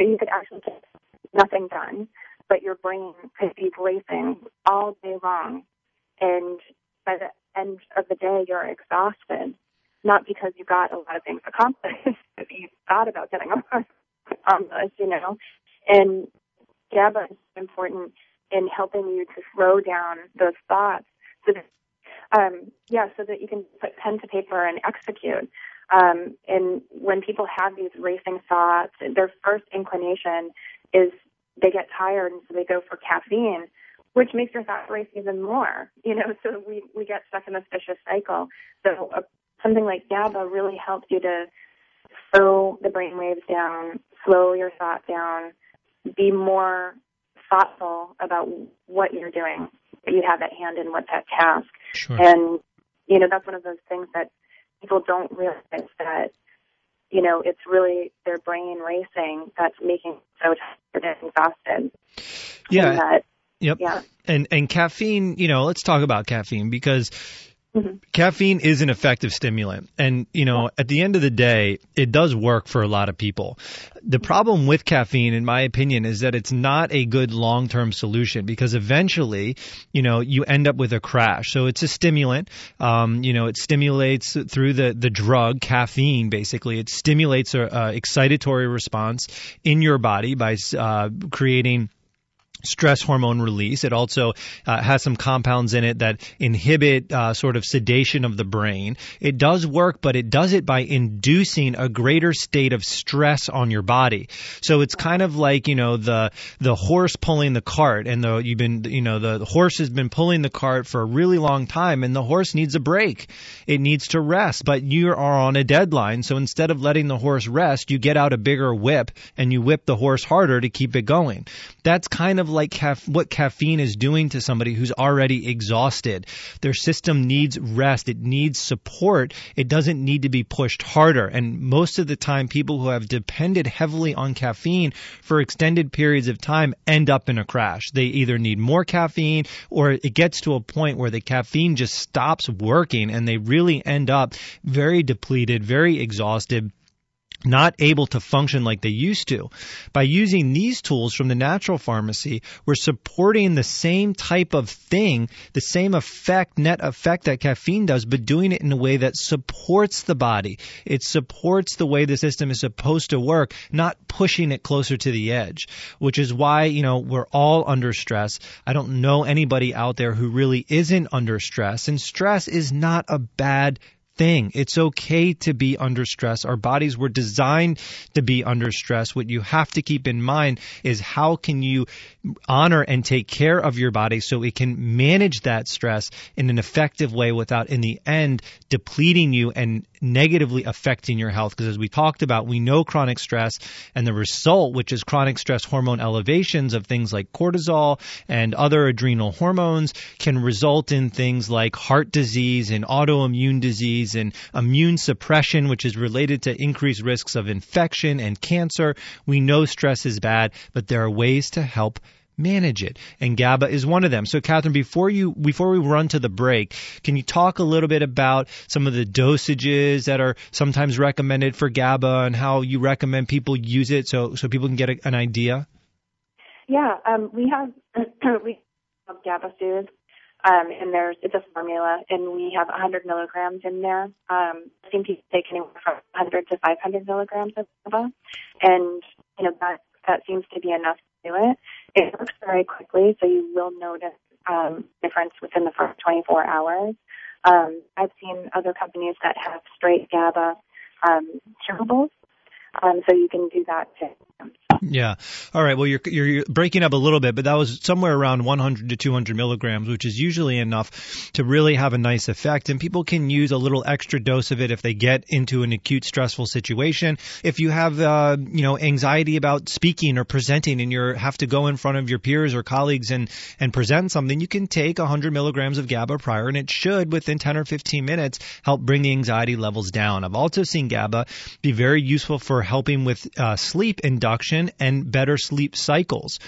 you could actually get nothing done, but your brain could be racing all day long. And by the end of the day, you're exhausted, not because you got a lot of things accomplished, but you thought about getting a lot. Um, you know, and GABA is important in helping you to slow down those thoughts, so that, um, yeah, so that you can put pen to paper and execute. Um, and when people have these racing thoughts, their first inclination is they get tired, and so they go for caffeine, which makes your thoughts race even more. You know, so we we get stuck in this vicious cycle. So uh, something like GABA really helps you to slow the brain waves down, slow your thought down, be more thoughtful about what you're doing, what you have at hand, and what's at task. Sure. And, you know, that's one of those things that people don't realize, that, you know, it's really their brain racing that's making them so tired and exhausted. Yeah. And that, yep. Yeah. And, and caffeine, you know, let's talk about caffeine, because Mm-hmm. caffeine is an effective stimulant. And, you know, at the end of the day, it does work for a lot of people. The problem with caffeine, in my opinion, is that it's not a good long-term solution, because eventually, you know, you end up with a crash. So it's a stimulant. Um, you know, it stimulates through the, the drug caffeine, basically. It stimulates a, a excitatory response in your body by uh, creating stress hormone release. It also uh, has some compounds in it that inhibit uh, sort of sedation of the brain. It does work, but it does it by inducing a greater state of stress on your body. So it's kind of like, you know, the the horse pulling the cart, and the you've been you know the, the horse has been pulling the cart for a really long time, and the horse needs a break. It needs to rest, but you are on a deadline. So instead of letting the horse rest, you get out a bigger whip and you whip the horse harder to keep it going. That's kind of like caf- what caffeine is doing to somebody who's already exhausted. Their system needs rest. It needs support. It doesn't need to be pushed harder. And most of the time, people who have depended heavily on caffeine for extended periods of time end up in a crash. They either need more caffeine, or it gets to a point where the caffeine just stops working and they really end up very depleted, very exhausted, not able to function like they used to. By using these tools from the natural pharmacy, we're supporting the same type of thing, the same effect, net effect that caffeine does, but doing it in a way that supports the body. It supports the way the system is supposed to work, not pushing it closer to the edge, which is why, you know, we're all under stress. I don't know anybody out there who really isn't under stress, and stress is not a bad thing. It's okay to be under stress. Our bodies were designed to be under stress. What you have to keep in mind is how can you honor and take care of your body so it can manage that stress in an effective way without, in the end, depleting you and negatively affecting your health. Because as we talked about, we know chronic stress and the result, which is chronic stress hormone elevations of things like cortisol and other adrenal hormones, can result in things like heart disease and autoimmune disease and immune suppression, which is related to increased risks of infection and cancer. We know stress is bad, but there are ways to help manage it, and GABA is one of them. So, Catherine, before you before we run to the break, can you talk a little bit about some of the dosages that are sometimes recommended for GABA and how you recommend people use it, so so people can get a, an idea? Yeah, um, we have we have GABA Soothe, um, and there's it's a formula, and we have one hundred milligrams in there. Um, I think people take anywhere from one hundred to five hundred milligrams of GABA, and you know that that seems to be enough to do it. It works very quickly, so you will notice um, difference within the first twenty-four hours. Um, I've seen other companies that have straight GABA um, chewables, um, so you can do that too. Yeah. All right. Well, you're you're breaking up a little bit, but that was somewhere around one hundred to two hundred milligrams, which is usually enough to really have a nice effect. And people can use a little extra dose of it if they get into an acute stressful situation. If you have, uh, you know, anxiety about speaking or presenting and you have to go in front of your peers or colleagues and, and present something, you can take one hundred milligrams of GABA prior, and it should, within ten or fifteen minutes, help bring the anxiety levels down. I've also seen GABA be very useful for helping with uh, sleep induction and better sleep cycles.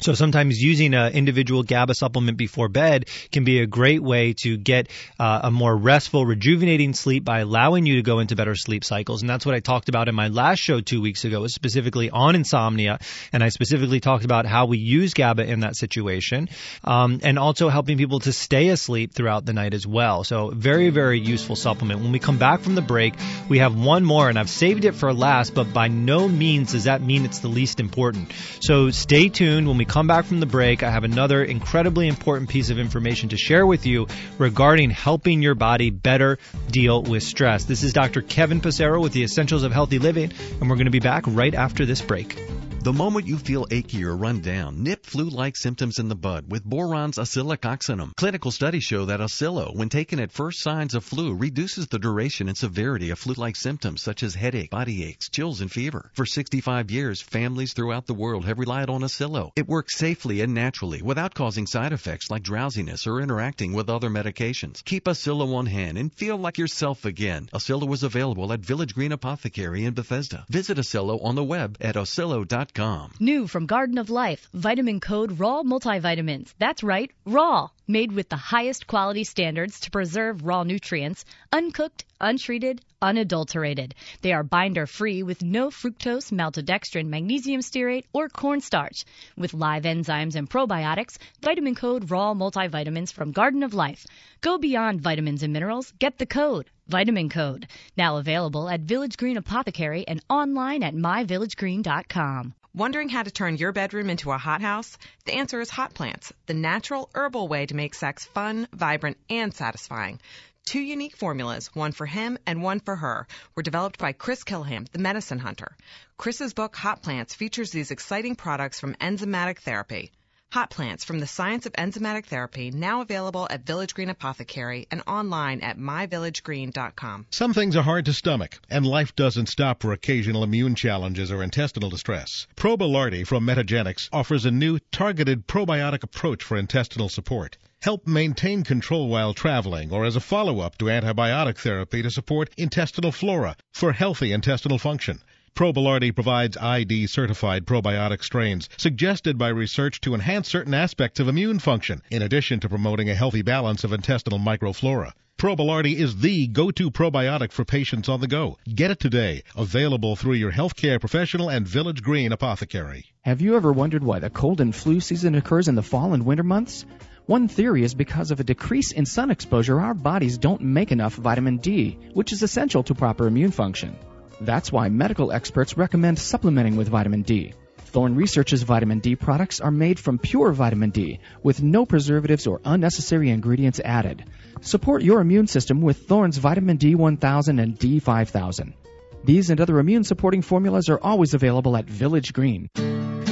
So sometimes using an individual GABA supplement before bed can be a great way to get uh, a more restful, rejuvenating sleep by allowing you to go into better sleep cycles. And that's what I talked about in my last show two weeks ago, was specifically on insomnia. And I specifically talked about how we use GABA in that situation, um, and also helping people to stay asleep throughout the night as well. So very, very useful supplement. When we come back from the break, we have one more, and I've saved it for last, but by no means does that mean it's the least important. So stay tuned. When we come back from the break, I have another incredibly important piece of information to share with you regarding helping your body better deal with stress. This is Doctor Kevin Passero with the Essentials of Healthy Living, and we're going to be back right after this break. The moment you feel achy or run down, nip flu-like symptoms in the bud with Boron's Oscillococcinum. Clinical studies show that Oscillo, when taken at first signs of flu, reduces the duration and severity of flu-like symptoms such as headache, body aches, chills, and fever. For sixty-five years, families throughout the world have relied on Oscillo. It works safely and naturally without causing side effects like drowsiness or interacting with other medications. Keep Oscillo on hand and feel like yourself again. Oscillo is available at Village Green Apothecary in Bethesda. Visit Oscillo on the web at oscillo dot com. New from Garden of Life, Vitamin Code Raw Multivitamins. That's right, raw. Made with the highest quality standards to preserve raw nutrients, uncooked, untreated, unadulterated. They are binder-free with no fructose, maltodextrin, magnesium stearate, or cornstarch. With live enzymes and probiotics, Vitamin Code Raw Multivitamins from Garden of Life. Go beyond vitamins and minerals. Get the code, Vitamin Code. Now available at Village Green Apothecary and online at my village green dot com. Wondering how to turn your bedroom into a hothouse? The answer is hot plants, the natural herbal way to make sex fun, vibrant, and satisfying. Two unique formulas, one for him and one for her, were developed by Chris Kilham, the medicine hunter. Chris's book, Hot Plants, features these exciting products from enzymatic therapy. Hot Plants from the Science of Enzymatic Therapy, now available at Village Green Apothecary and online at my village green dot com. Some things are hard to stomach, and life doesn't stop for occasional immune challenges or intestinal distress. ProBalarti from Metagenics offers a new targeted probiotic approach for intestinal support. Help maintain control while traveling or as a follow-up to antibiotic therapy to support intestinal flora for healthy intestinal function. ProBalarti provides I D-certified probiotic strains suggested by research to enhance certain aspects of immune function, in addition to promoting a healthy balance of intestinal microflora. ProBalarti is the go-to probiotic for patients on the go. Get it today. Available through your healthcare professional and Village Green Apothecary. Have you ever wondered why the cold and flu season occurs in the fall and winter months? One theory is because of a decrease in sun exposure, our bodies don't make enough vitamin D, which is essential to proper immune function. That's why medical experts recommend supplementing with vitamin D. Thorne Research's vitamin D products are made from pure vitamin D, with no preservatives or unnecessary ingredients added. Support your immune system with Thorne's vitamin D one thousand and D five thousand. These and other immune-supporting formulas are always available at Village Green.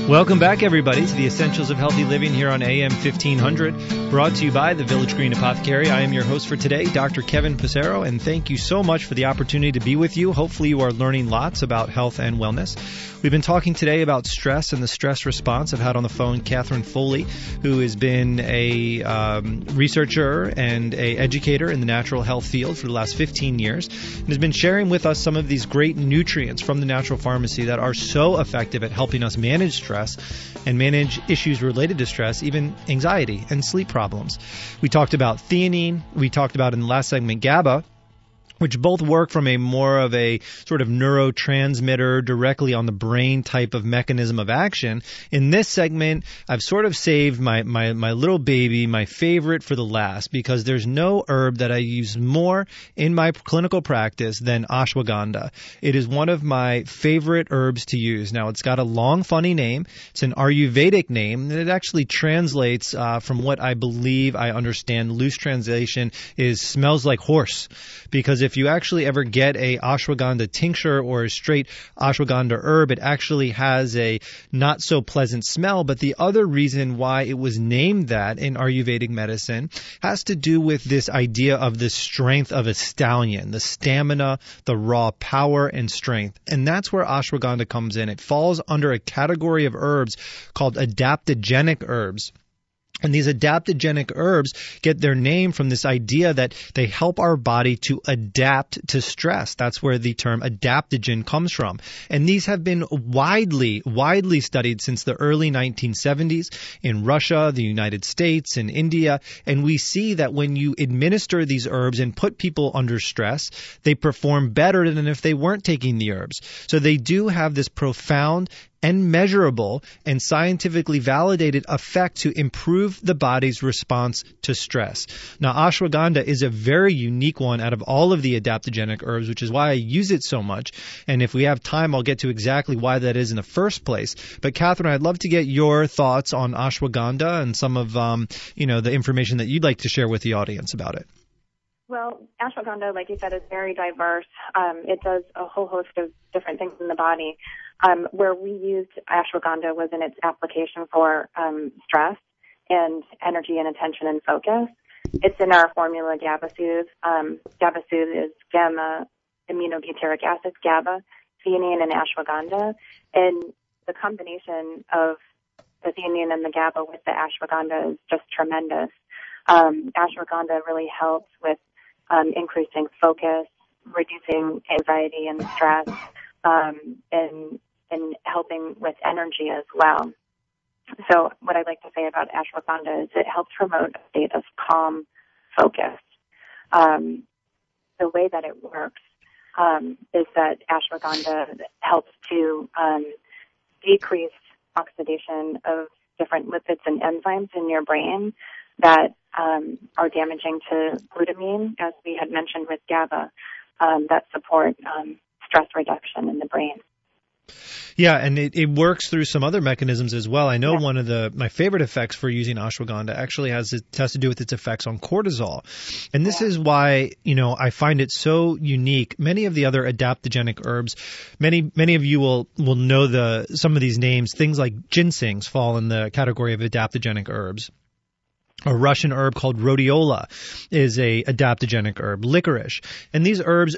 Welcome back, everybody, to the Essentials of Healthy Living here on A M fifteen hundred, brought to you by the Village Green Apothecary. I am your host for today, Doctor Kevin Passero, and thank you so much for the opportunity to be with you. Hopefully you are learning lots about health and wellness. We've been talking today about stress and the stress response. I've had on the phone Catherine Foley, who has been a um, researcher and a educator in the natural health field for the last fifteen years, and has been sharing with us some of these great Great nutrients from the natural pharmacy that are so effective at helping us manage stress and manage issues related to stress, even anxiety and sleep problems. We talked about theanine. We talked about in the last segment GABA, which both work from a more of a sort of neurotransmitter directly on the brain type of mechanism of action. In this segment, I've sort of saved my, my, my little baby, my favorite for the last, because there's no herb that I use more in my clinical practice than ashwagandha. It is one of my favorite herbs to use. Now, it's got a long, funny name. It's an Ayurvedic name, and it actually translates uh, from what I believe I understand. Loose translation is smells like horse, because if If you actually ever get a ashwagandha tincture or a straight ashwagandha herb, it actually has a not so pleasant smell. But the other reason why it was named that in Ayurvedic medicine has to do with this idea of the strength of a stallion, the stamina, the raw power and strength. And that's where ashwagandha comes in. It falls under a category of herbs called adaptogenic herbs. And these adaptogenic herbs get their name from this idea that they help our body to adapt to stress. That's where the term adaptogen comes from. And these have been widely, widely studied since the early nineteen seventies in Russia, the United States, and India. And we see that when you administer these herbs and put people under stress, they perform better than if they weren't taking the herbs. So they do have this profound and measurable and scientifically validated effect to improve the body's response to stress. Now, ashwagandha is a very unique one out of all of the adaptogenic herbs, which is why I use it so much. And if we have time, I'll get to exactly why that is in the first place. But Catherine, I'd love to get your thoughts on ashwagandha and some of um, you know, the information that you'd like to share with the audience about it. Well, ashwagandha, like you said, is very diverse. Um, it does a whole host of different things in the body. Um, where we used ashwagandha was in its application for um, stress and energy and attention and focus. It's in our formula GABA Soothe. Um, GABA Soothe is gamma aminobutyric acid, GABA, theanine, and ashwagandha. And the combination of the theanine and the GABA with the ashwagandha is just tremendous. Um, ashwagandha really helps with Um, increasing focus, reducing anxiety and stress, um, and, and helping with energy as well. So what I like to say about ashwagandha is it helps promote a state of calm focus. Um, the way that it works um, is that ashwagandha helps to um, decrease oxidation of different lipids and enzymes in your brain that Um, are damaging to glutamine, as we had mentioned with GABA, um, that support um, stress reduction in the brain. Yeah, and it, it works through some other mechanisms as well. I know yeah. one of the my favorite effects for using ashwagandha actually has, it has to do with its effects on cortisol. And this yeah. is why, you know, I find it so unique. Many of the other adaptogenic herbs, many many of you will, will know the some of these names. Things like ginsengs fall in the category of adaptogenic herbs. A Russian herb called rhodiola is a adaptogenic herb, licorice. And these herbs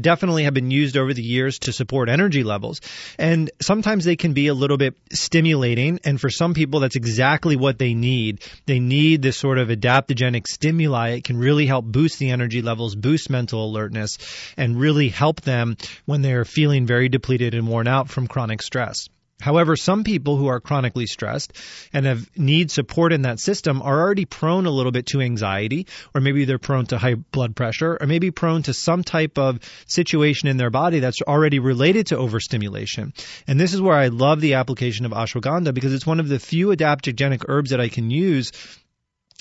definitely have been used over the years to support energy levels. And sometimes they can be a little bit stimulating. And for some people, that's exactly what they need. They need this sort of adaptogenic stimuli. It can really help boost the energy levels, boost mental alertness, and really help them when they're feeling very depleted and worn out from chronic stress. However, some people who are chronically stressed and have need support in that system are already prone a little bit to anxiety, or maybe they're prone to high blood pressure, or maybe prone to some type of situation in their body that's already related to overstimulation. And this is where I love the application of ashwagandha, because it's one of the few adaptogenic herbs that I can use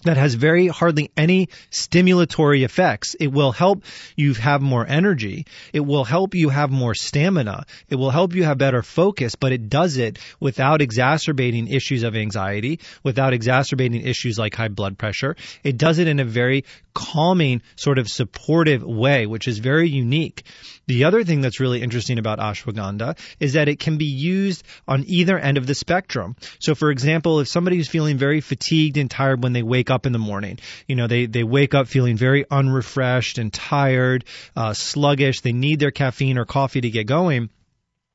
that has very hardly any stimulatory effects. It will help you have more energy. It will help you have more stamina. It will help you have better focus, but it does it without exacerbating issues of anxiety, without exacerbating issues like high blood pressure. It does it in a very calming, sort of supportive way, which is very unique. The other thing that's really interesting about ashwagandha is that it can be used on either end of the spectrum. So, for example, if somebody is feeling very fatigued and tired when they wake up in the morning, you know, they, they wake up feeling very unrefreshed and tired, uh, sluggish, they need their caffeine or coffee to get going.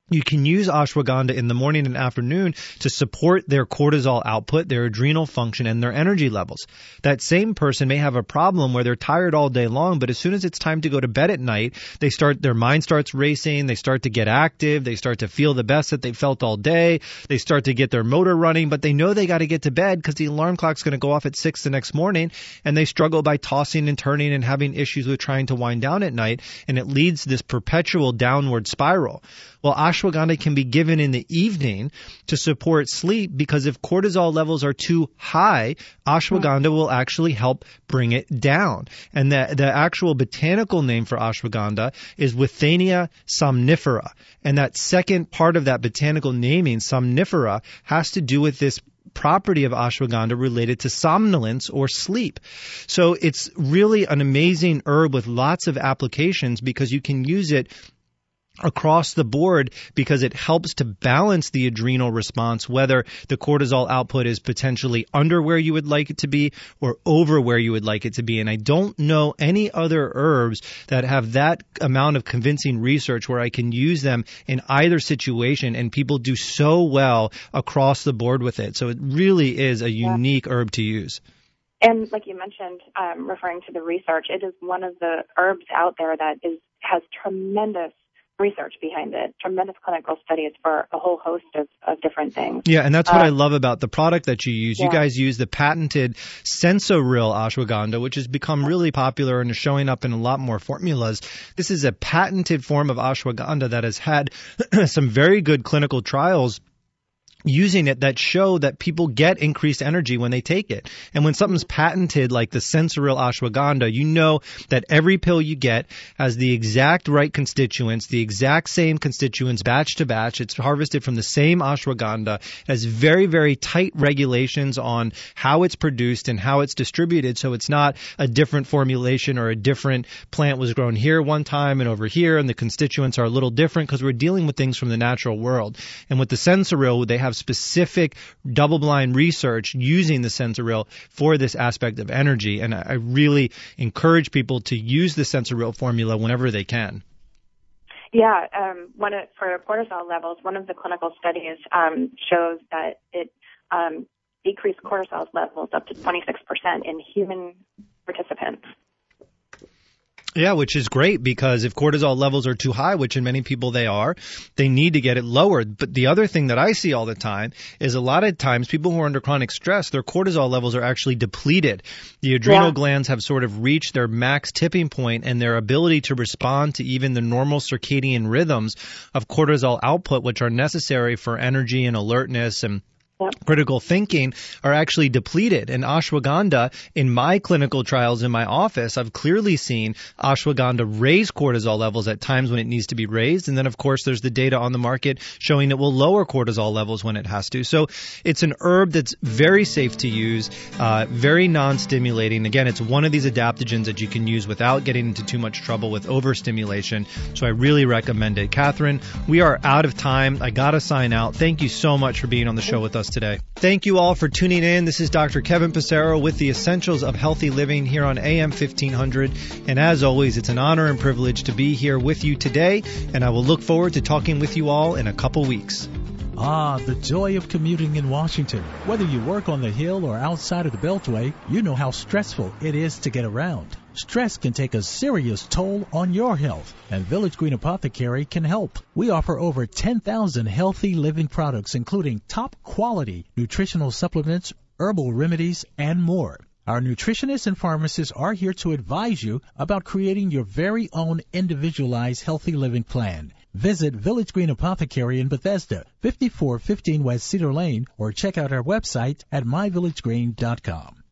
You can use ashwagandha in the morning and afternoon to support their cortisol output, their adrenal function, and their energy levels. That same person may have a problem where they're tired all day long, but as soon as it's time to go to bed at night, they start, their mind starts racing, they start to get active, they start to feel the best that they felt all day, they start to get their motor running, but they know they got to get to bed because the alarm clock's going to go off at six the next morning, and they struggle by tossing and turning and having issues with trying to wind down at night, and it leads to this perpetual downward spiral. Well, ashwagandha can be given in the evening to support sleep, because if cortisol levels are too high, ashwagandha will actually help bring it down. And the, the actual botanical name for ashwagandha is Withania somnifera. And that second part of that botanical naming, somnifera, has to do with this property of ashwagandha related to somnolence or sleep. So it's really an amazing herb with lots of applications, because you can use it across the board, because it helps to balance the adrenal response, whether the cortisol output is potentially under where you would like it to be or over where you would like it to be. And I don't know any other herbs that have that amount of convincing research where I can use them in either situation, and people do so well across the board with it. So it really is a yeah. unique herb to use. And like you mentioned, um, referring to the research, it is one of the herbs out there that is has tremendous research behind it, tremendous clinical studies for a whole host of, of different things. Yeah, and that's what uh, I love about the product that you use. Yeah. You guys use the patented Sensoril ashwagandha, which has become really popular and is showing up in a lot more formulas. This is a patented form of ashwagandha that has had some very good clinical trials using it that show that people get increased energy when they take it. And when something's patented like the Sensoril ashwagandha, you know that every pill you get has the exact right constituents, the exact same constituents batch to batch. It's harvested from the same ashwagandha. It has very, very tight regulations on how it's produced and how it's distributed, so it's not a different formulation or a different plant was grown here one time and over here, and the constituents are a little different, because we're dealing with things from the natural world. And with the Sensoril, they have specific double-blind research using the Sensoril for this aspect of energy. And I really encourage people to use the Sensoril formula whenever they can. Yeah, um, one of, for cortisol levels, one of the clinical studies um, shows that it um, decreased cortisol levels up to twenty-six percent in human participants. Yeah, which is great, because if cortisol levels are too high, which in many people they are, they need to get it lowered. But the other thing that I see all the time is a lot of times people who are under chronic stress, their cortisol levels are actually depleted. The adrenal yeah. glands have sort of reached their max tipping point, and their ability to respond to even the normal circadian rhythms of cortisol output, which are necessary for energy and alertness and Yep. Critical thinking are actually depleted. And ashwagandha, in my clinical trials in my office, I've clearly seen ashwagandha raise cortisol levels at times when it needs to be raised. And then, of course, there's the data on the market showing it will lower cortisol levels when it has to. So it's an herb that's very safe to use, uh, very non-stimulating. Again, it's one of these adaptogens that you can use without getting into too much trouble with overstimulation. So I really recommend it. Catherine, we are out of time. I got to sign out. Thank you so much for being on the show with us today. Thank you all for tuning in. This is Doctor Kevin Passero with the Essentials of Healthy Living here on A M fifteen hundred. And as always, it's an honor and privilege to be here with you today. And I will look forward to talking with you all in a couple weeks. Ah, the joy of commuting in Washington. Whether you work on the Hill or outside of the Beltway, you know how stressful it is to get around. Stress can take a serious toll on your health, and Village Green Apothecary can help. We offer over ten thousand healthy living products, including top-quality nutritional supplements, herbal remedies, and more. Our nutritionists and pharmacists are here to advise you about creating your very own individualized healthy living plan. Visit Village Green Apothecary in Bethesda, fifty-four fifteen West Cedar Lane, or check out our website at my village green dot com.